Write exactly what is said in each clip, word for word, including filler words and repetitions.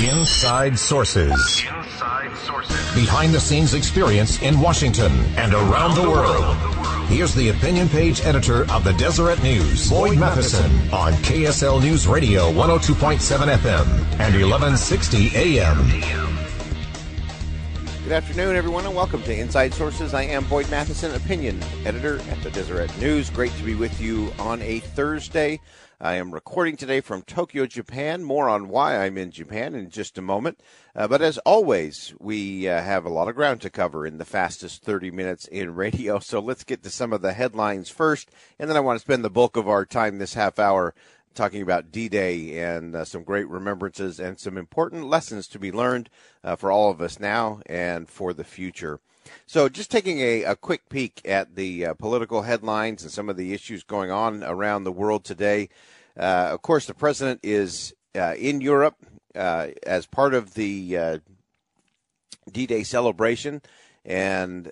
Inside Sources. Inside Sources. Behind-the-scenes experience in Washington and around the world. Here's the opinion page editor of the Deseret News, Boyd Matheson, on K S L News Radio one oh two point seven F M and eleven sixty A M. Good afternoon, everyone, and welcome to Inside Sources. I am Boyd Matheson, opinion editor at the Deseret News. Great to be with you on a Thursday. I am recording today from Tokyo, Japan. More on why I'm in Japan in just a moment. Uh, but as always, we uh, have a lot of ground to cover in the fastest thirty minutes in radio. So let's get to some of the headlines first. And then I want to spend the bulk of our time this half hour talking about D-Day and uh, some great remembrances and some important lessons to be learned uh, for all of us now and for the future. So just taking a, a quick peek at the uh, political headlines and some of the issues going on around the world today. Uh, of course, the president is uh, in Europe uh, as part of the uh, D-Day celebration, and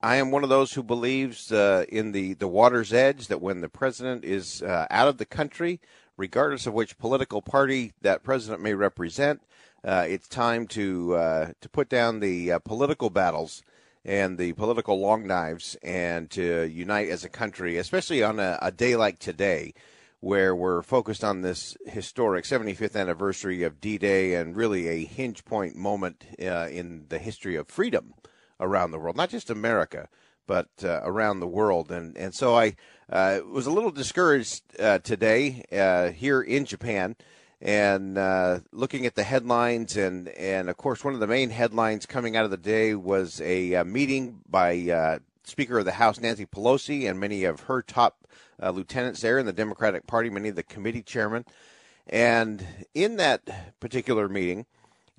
I am one of those who believes uh, in the, the water's edge, that when the president is uh, out of the country, regardless of which political party that president may represent, uh, it's time to uh, to put down the uh, political battles and the political long knives and to unite as a country, especially on a, a day like today, where we're focused on this historic seventy-fifth anniversary of D-Day and really a hinge point moment uh, in the history of freedom around the world, not just America, but uh, around the world. And, and so I uh, was a little discouraged uh, today uh, here in Japan and uh, looking at the headlines. And, and, of course, one of the main headlines coming out of the day was a uh, meeting by uh, Speaker of the House Nancy Pelosi and many of her top uh, lieutenants there in the Democratic Party, many of the committee chairmen. And in that particular meeting,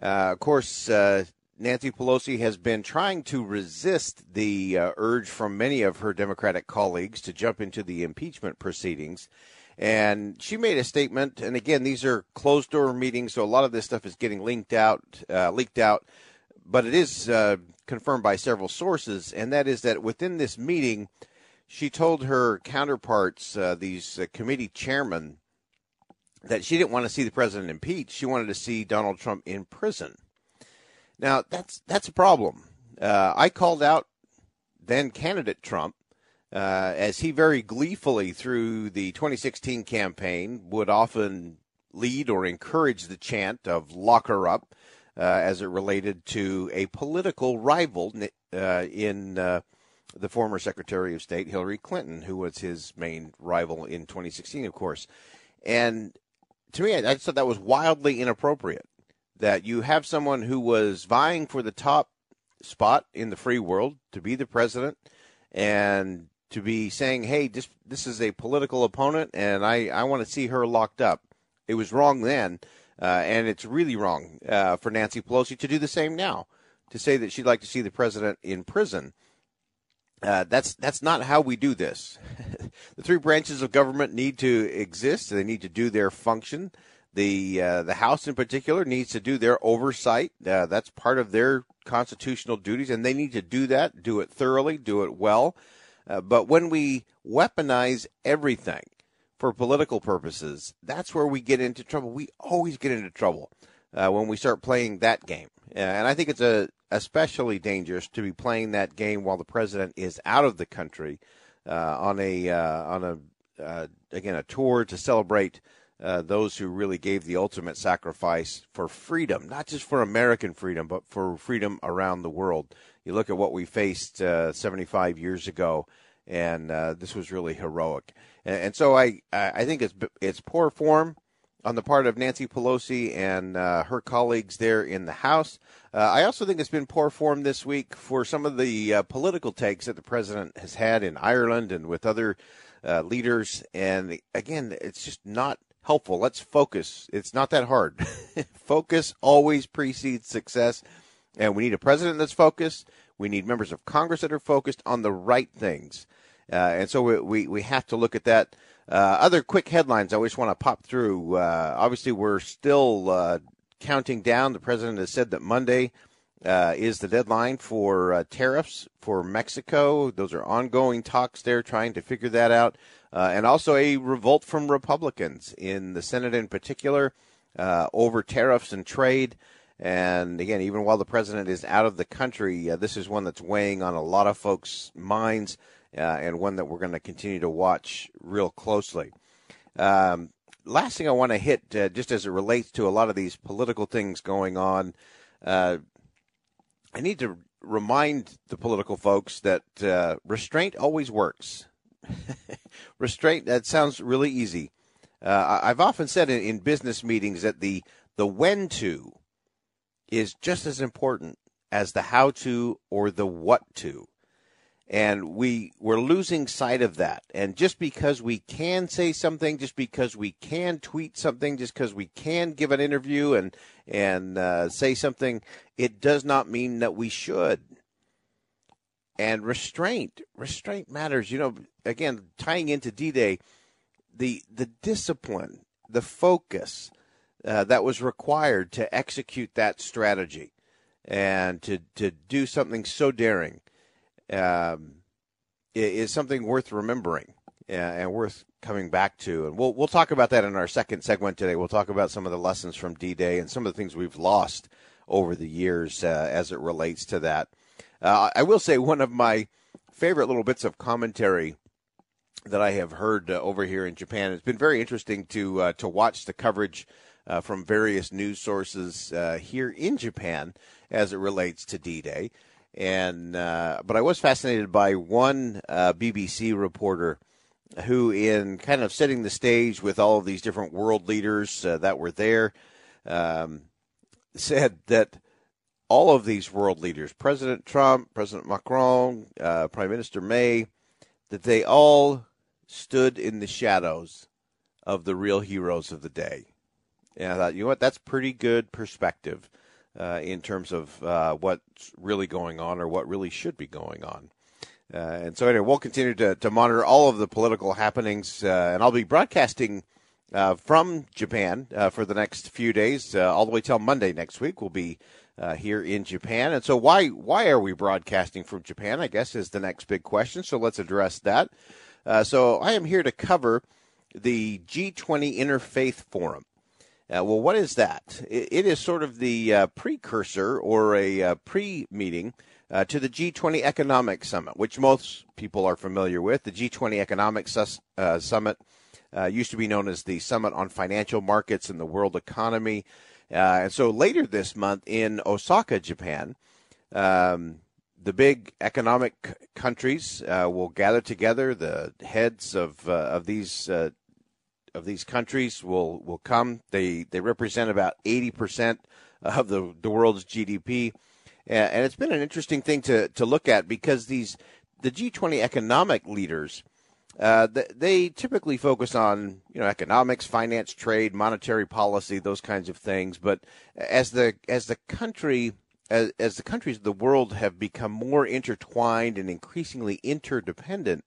uh, of course, uh, Nancy Pelosi has been trying to resist the uh, urge from many of her Democratic colleagues to jump into the impeachment proceedings. And she made a statement, and again, these are closed-door meetings, so a lot of this stuff is getting linked out, uh, leaked out, but it is uh, confirmed by several sources, and that is that within this meeting, she told her counterparts, uh, these uh, committee chairmen, that she didn't want to see the president impeached. She wanted to see Donald Trump in prison. Now, that's that's a problem. Uh, I called out then-candidate Trump uh, as he very gleefully through the twenty sixteen campaign would often lead or encourage the chant of lock her up uh, as it related to a political rival uh, in uh, the former Secretary of State, Hillary Clinton, who was his main rival in twenty sixteen, of course. And to me, I just thought that was wildly inappropriate, that you have someone who was vying for the top spot in the free world to be the president and to be saying, hey, this, this is a political opponent and I, I want to see her locked up. It was wrong then, uh, and it's really wrong uh, for Nancy Pelosi to do the same now, to say that she'd like to see the president in prison. Uh, that's that's not how we do this. The three branches of government need to exist. They need to do their function. The uh, the House in particular needs to do their oversight. Uh, that's part of their constitutional duties, and they need to do that, do it thoroughly, do it well. Uh, but when we weaponize everything for political purposes, that's where we get into trouble. We always get into trouble uh, when we start playing that game. Uh, and I think it's a, especially dangerous to be playing that game while the president is out of the country uh, on a uh, on a uh, again a tour to celebrate Uh, those who really gave the ultimate sacrifice for freedom, not just for American freedom, but for freedom around the world. You look at what we faced uh, seventy-five years ago, and uh, this was really heroic. And, and so I, I think it's it's poor form on the part of Nancy Pelosi and uh, her colleagues there in the House. Uh, I also think it's been poor form this week for some of the uh, political takes that the president has had in Ireland and with other uh, leaders. And again, it's just not helpful. Let's focus. It's not that hard. Focus always precedes success. And we need a president that's focused. We need members of Congress that are focused on the right things. Uh, and so we, we, we have to look at that. Uh, other quick headlines I always want to pop through. Uh, obviously, we're still uh, counting down. The president has said that Monday uh, is the deadline for uh, tariffs for Mexico. Those are ongoing talks there, trying to figure that out. Uh, and also a revolt from Republicans in the Senate in particular uh, over tariffs and trade. And, again, even while the president is out of the country, uh, this is one that's weighing on a lot of folks' minds uh, and one that we're going to continue to watch real closely. Um, last thing I want to hit, uh, just as it relates to a lot of these political things going on, uh, I need to remind the political folks that uh, restraint always works. Restraint, that sounds really easy. Uh, I've often said in, in business meetings that the, the when to is just as important as the how to or the what to. And we, we're losing sight of that. And just because we can say something, just because we can tweet something, just because we can give an interview and, and uh, say something, it does not mean that we should. And restraint, restraint matters. You know, again, tying into D-Day, the, the discipline, the focus, Uh, that was required to execute that strategy and to, to do something so daring um, is something worth remembering and worth coming back to. And we'll we'll talk about that in our second segment today. We'll talk about some of the lessons from D-Day and some of the things we've lost over the years uh, as it relates to that. Uh, I will say one of my favorite little bits of commentary that I have heard uh, over here in Japan, it's been very interesting to uh, to watch the coverage Uh, from various news sources uh, here in Japan as it relates to D-Day. And uh, but I was fascinated by one uh, B B C reporter who, in kind of setting the stage with all of these different world leaders uh, that were there, um, said that all of these world leaders, President Trump, President Macron, uh, Prime Minister May, that they all stood in the shadows of the real heroes of the day. And I thought, you know what, that's pretty good perspective uh, in terms of uh, what's really going on or what really should be going on. Uh, and so anyway, we'll continue to, to monitor all of the political happenings. Uh, and I'll be broadcasting uh, from Japan uh, for the next few days, uh, all the way till Monday next week. We'll be uh, here in Japan. And so why why are we broadcasting from Japan, I guess, is the next big question. So let's address that. Uh, so I am here to cover the G twenty Interfaith Forum. Uh, well, what is that? It, it is sort of the uh, precursor or a uh, pre-meeting uh, to the G twenty Economic Summit, which most people are familiar with. The G twenty Economic Sus- uh, Summit uh, used to be known as the Summit on Financial Markets and the World Economy. Uh, and so later this month in Osaka, Japan, um, the big economic c- countries uh, will gather together. The heads of, uh, of these uh of these countries will, will come. They they represent about eighty percent of the, the world's G D P. And, and it's been an interesting thing to, to look at because these the G twenty economic leaders, uh, they, they typically focus on, you know, economics, finance, trade, monetary policy, those kinds of things. But as the as the country as, as the countries of the world have become more intertwined and increasingly interdependent,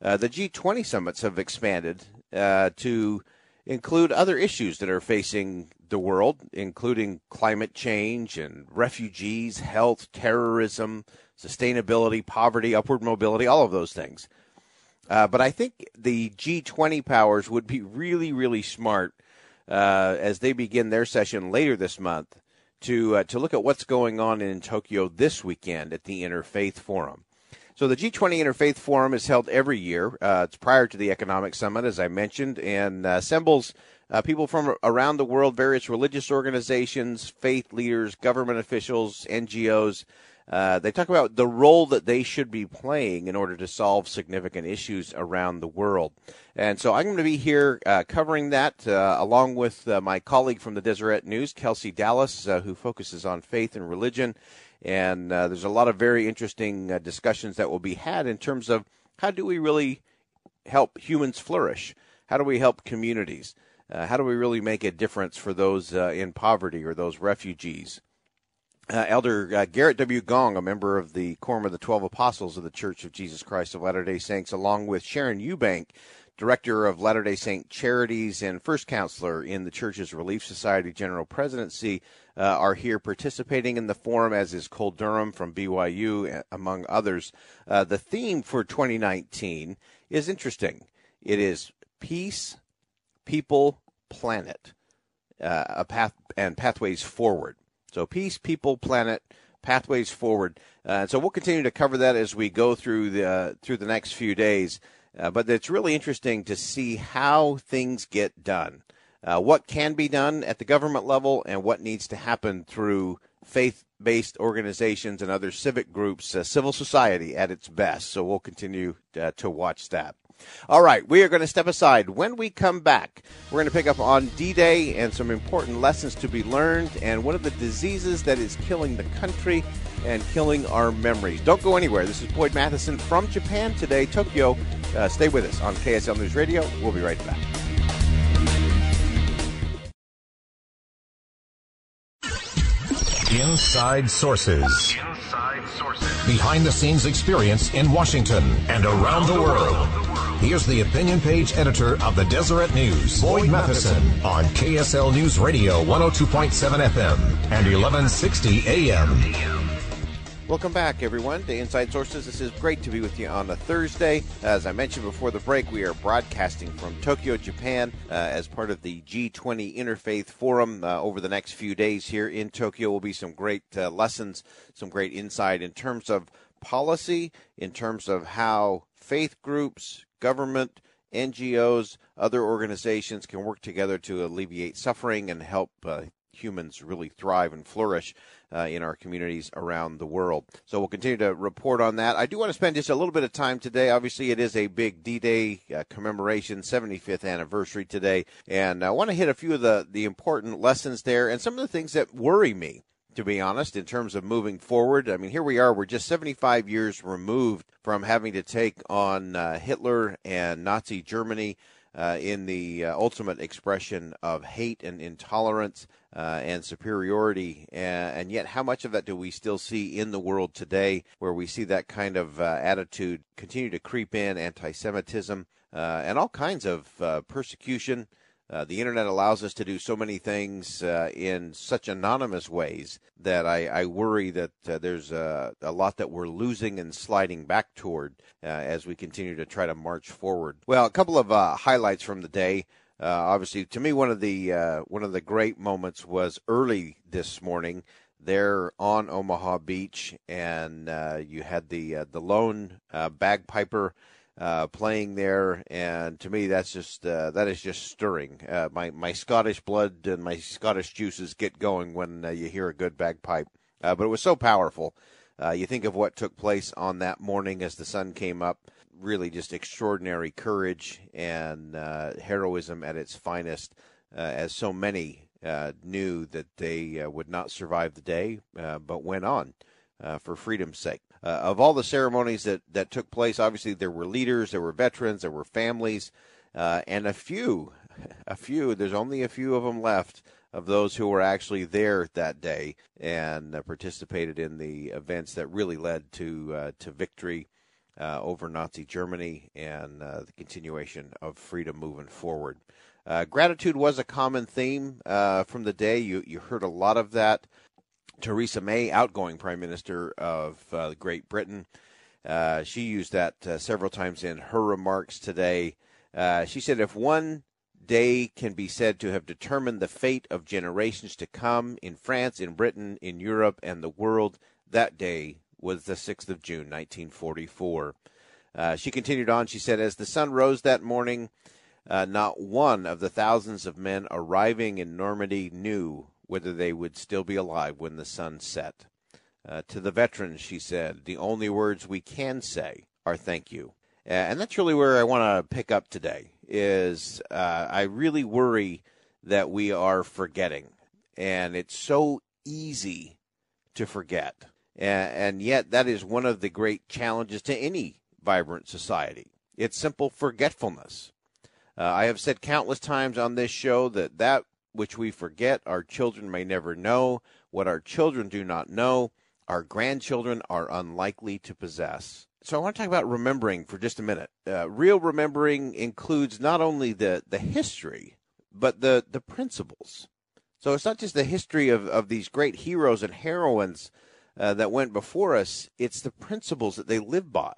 uh, the G twenty summits have expanded Uh, to include other issues that are facing the world, including climate change and refugees, health, terrorism, sustainability, poverty, upward mobility, all of those things. Uh, but I think the G twenty powers would be really, really smart uh, as they begin their session later this month to, uh, to look at what's going on in Tokyo this weekend at the Interfaith Forum. So the G twenty Interfaith Forum is held every year. Uh, it's prior to the Economic Summit, as I mentioned, and uh, assembles uh, people from around the world, various religious organizations, faith leaders, government officials, N G Os. Uh, they talk about the role that they should be playing in order to solve significant issues around the world. And so I'm going to be here uh, covering that uh, along with uh, my colleague from the Deseret News, Kelsey Dallas, uh, who focuses on faith and religion. And uh, there's a lot of very interesting uh, discussions that will be had in terms of how do we really help humans flourish? How do we help communities? Uh, how do we really make a difference for those uh, in poverty or those refugees? Uh, Elder uh, Garrett W. Gong, a member of the Quorum of the Twelve Apostles of the Church of Jesus Christ of Latter-day Saints, along with Sharon Eubank, Director of Latter-day Saint Charities and First Counselor in the Church's Relief Society General Presidency, uh, are here participating in the forum, as is Cole Durham from B Y U, among others. Uh, the theme for twenty nineteen is interesting. It is Peace, People, Planet, uh, a path and Pathways Forward. So peace, people, planet, pathways forward. Uh, so we'll continue to cover that as we go through the uh, through the next few days. Uh, but it's really interesting to see how things get done, uh, what can be done at the government level, and what needs to happen through faith-based organizations and other civic groups, uh, civil society at its best. So we'll continue uh, to watch that. All right, we are going to step aside. When we come back, we're going to pick up on D-Day and some important lessons to be learned and one of the diseases that is killing the country and killing our memories. Don't go anywhere. This is Boyd Matheson from Japan Today, Tokyo. Uh, stay with us on K S L News Radio. We'll be right back. Inside Sources. Inside Sources. Behind-the-scenes experience in Washington and around the world. Here's the opinion page editor of the Deseret News, Boyd Matheson, on K S L News Radio one oh two point seven F M and eleven sixty A M. Welcome back, everyone, to Inside Sources. This is great to be with you on a Thursday. As I mentioned before the break, we are broadcasting from Tokyo, Japan, uh, as part of the G twenty Interfaith Forum. Uh, over the next few days here in Tokyo will be some great uh, lessons, some great insight in terms of policy, in terms of how faith groups, government, N G Os, other organizations can work together to alleviate suffering and help uh, humans really thrive and flourish uh, in our communities around the world. So we'll continue to report on that. I do want to spend just a little bit of time today. Obviously, it is a big D-Day uh, commemoration, seventy-fifth anniversary today, and I want to hit a few of the, the important lessons there and some of the things that worry me, to be honest, in terms of moving forward. I mean, here we are. We're just seventy-five years removed from having to take on uh, Hitler and Nazi Germany Uh, in the uh, ultimate expression of hate and intolerance uh, and superiority. And, and yet how much of that do we still see in the world today, where we see that kind of uh, attitude continue to creep in, anti-Semitism uh, and all kinds of uh, persecution. Uh, the Internet allows us to do so many things uh, in such anonymous ways that I, I worry that uh, there's uh, a lot that we're losing and sliding back toward uh, as we continue to try to march forward. Well, a couple of uh, highlights from the day. Uh, obviously, to me, one of the uh, one of the great moments was early this morning there on Omaha Beach, and uh, you had the uh, the lone uh, bagpiper Uh, playing there, and to me, that's just uh, that is just stirring. Uh, my my Scottish blood and my Scottish juices get going when uh, you hear a good bagpipe. Uh, but it was so powerful. Uh, you think of what took place on that morning as the sun came up. Really, just extraordinary courage and uh, heroism at its finest, uh, as so many uh, knew that they uh, would not survive the day, uh, but went on uh, for freedom's sake. Uh, of all the ceremonies that, that took place, obviously there were leaders, there were veterans, there were families, uh, and a few, a few, there's only a few of them left of those who were actually there that day and uh, participated in the events that really led to uh, to victory uh, over Nazi Germany and uh, the continuation of freedom moving forward. Uh, gratitude was a common theme uh, from the day. You, you heard a lot of that. Theresa May, outgoing Prime Minister of uh, Great Britain, uh, she used that uh, several times in her remarks today. Uh, she said, if one day can be said to have determined the fate of generations to come in France, in Britain, in Europe, and the world, that day was the sixth of June, nineteen forty-four. Uh, she continued on. She said, as the sun rose that morning, uh, not one of the thousands of men arriving in Normandy knew whether they would still be alive when the sun set. Uh, to the veterans, she said, the only words we can say are thank you. Uh, and that's really where I want to pick up today, is uh, I really worry that we are forgetting. And it's so easy to forget. And, and yet that is one of the great challenges to any vibrant society. It's simple forgetfulness. Uh, I have said countless times on this show that that which we forget, our children may never know. What our children do not know, our grandchildren are unlikely to possess. So I want to talk about remembering for just a minute. Uh, real remembering includes not only the, the history, but the, the principles. So it's not just the history of, of these great heroes and heroines uh, that went before us. It's the principles that they live by.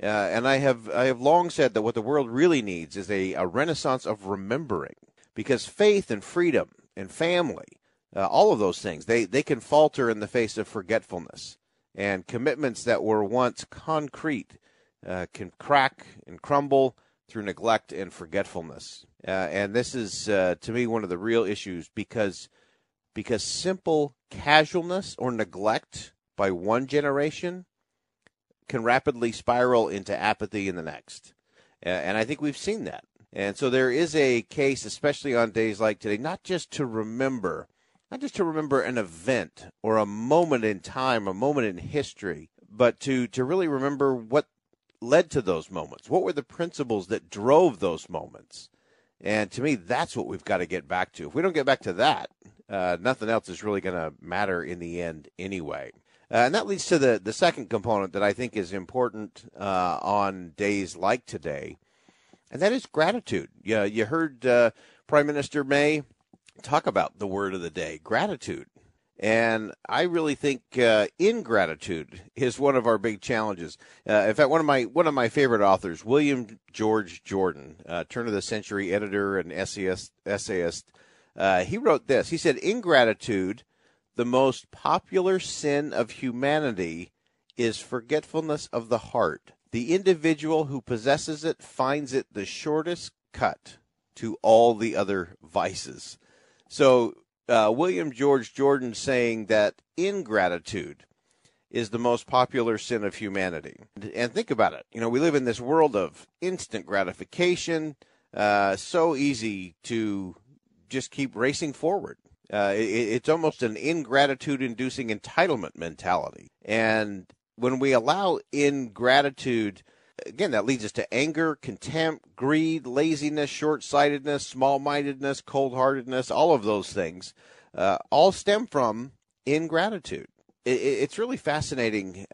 Uh, and I have I have long said that what the world really needs is a, a renaissance of remembering, because faith and freedom and family, uh, all of those things, they, they can falter in the face of forgetfulness, and commitments that were once concrete uh, can crack and crumble through neglect and forgetfulness. Uh, and this is, uh, to me, one of the real issues, because because simple casualness or neglect by one generation can rapidly spiral into apathy in the next. Uh, and I think we've seen that. And so there is a case, especially on days like today, not just to remember, not just to remember an event or a moment in time, a moment in history, but to, to really remember what led to those moments. What were the principles that drove those moments? And to me, that's what we've got to get back to. If we don't get back to that, uh, nothing else is really going to matter in the end anyway. Uh, and that leads to the, the second component that I think is important uh, on days like today, and that is gratitude. You, you heard uh, Prime Minister May talk about the word of the day, gratitude. And I really think uh, ingratitude is one of our big challenges. Uh, in fact, one of my one of my favorite authors, William George Jordan, uh, turn of the century editor and essayist, essayist uh, he wrote this. He said, "Ingratitude, the most popular sin of humanity, is forgetfulness of the heart. The individual who possesses it finds it the shortest cut to all the other vices." So, Uh, William George Jordan saying that ingratitude is the most popular sin of humanity. And think about it. You know, we live in this world of instant gratification. Uh, so easy to just keep racing forward. Uh, it, it's almost an ingratitude-inducing entitlement mentality. And when we allow ingratitude, again, that leads us to anger, contempt, greed, laziness, short-sightedness, small-mindedness, cold-heartedness. All of those things uh, all stem from ingratitude. It, it's really fascinating.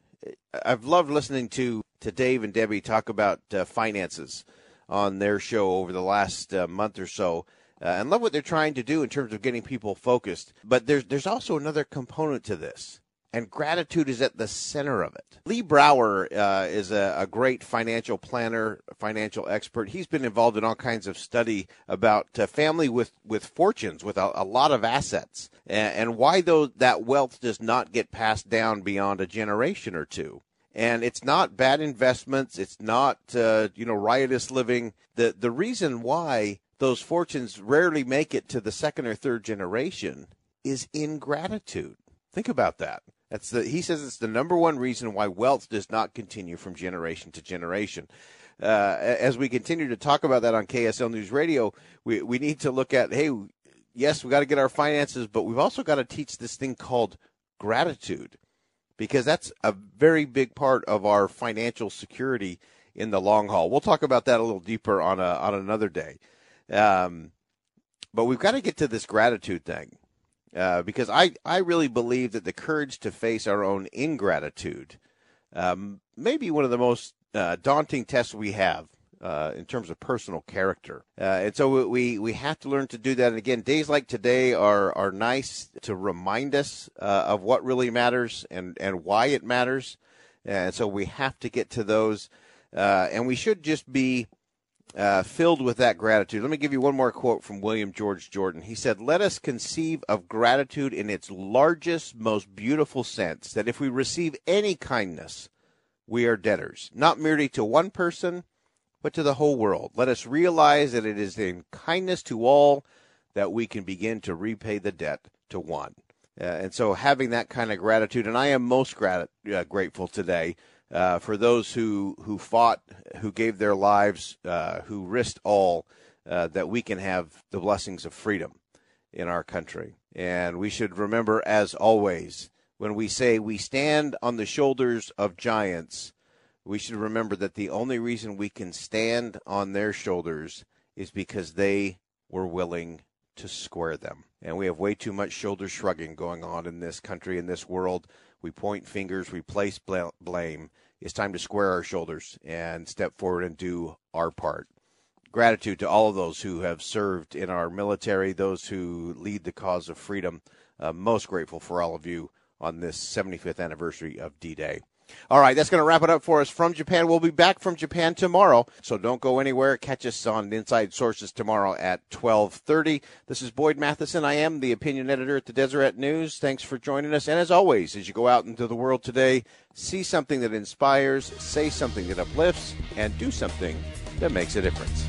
I've loved listening to, to Dave and Debbie talk about uh, finances on their show over the last uh, month or so, uh, and love what they're trying to do in terms of getting people focused. But there's there's also another component to this, and gratitude is at the center of it. Lee Brower uh, is a, a great financial planner, financial expert. He's been involved in all kinds of study about uh, family with, with fortunes, with a, a lot of assets, and, and why those, that wealth does not get passed down beyond a generation or two. And it's not bad investments. It's not uh, you know riotous living. The, the reason why those fortunes rarely make it to the second or third generation is ingratitude. Think about that. That's the, he says it's the number one reason why wealth does not continue from generation to generation. Uh, as we continue to talk about that on K S L News Radio, we, we need to look at, hey, yes, we got to get our finances, but we've also got to teach this thing called gratitude, because that's a very big part of our financial security in the long haul. We'll talk about that a little deeper on a, on another day. Um, but we've got to get to this gratitude thing. Uh, because I, I really believe that the courage to face our own ingratitude um, may be one of the most uh, daunting tests we have uh, in terms of personal character. Uh, and so we, we have to learn to do that. And again, days like today are, are nice to remind us uh, of what really matters and, and why it matters. And so we have to get to those. Uh, and we should just be Uh, filled with that gratitude. Let me give you one more quote from William George Jordan. He said, "Let us conceive of gratitude in its largest, most beautiful sense, that if we receive any kindness, we are debtors, not merely to one person, but to the whole world. Let us realize that it is in kindness to all that we can begin to repay the debt to one." Uh, and so having that kind of gratitude, and I am most grat- uh, grateful today Uh, for those who, who fought, who gave their lives, uh, who risked all, uh, that we can have the blessings of freedom in our country. And we should remember, as always, when we say we stand on the shoulders of giants, we should remember that the only reason we can stand on their shoulders is because they were willing to square them. And we have way too much shoulder shrugging going on in this country, in this world. We point fingers, we place blame. It's time to square our shoulders and step forward and do our part. Gratitude to all of those who have served in our military, those who lead the cause of freedom. Uh, most grateful for all of you on this seventy-fifth anniversary of D-Day. All right, that's going to wrap it up for us from Japan. We'll be back from Japan tomorrow, so don't go anywhere. Catch us on Inside Sources tomorrow at twelve thirty. This is Boyd Matheson. I am the opinion editor at the Deseret News. Thanks for joining us. And as always, as you go out into the world today, see something that inspires, say something that uplifts, and do something that makes a difference.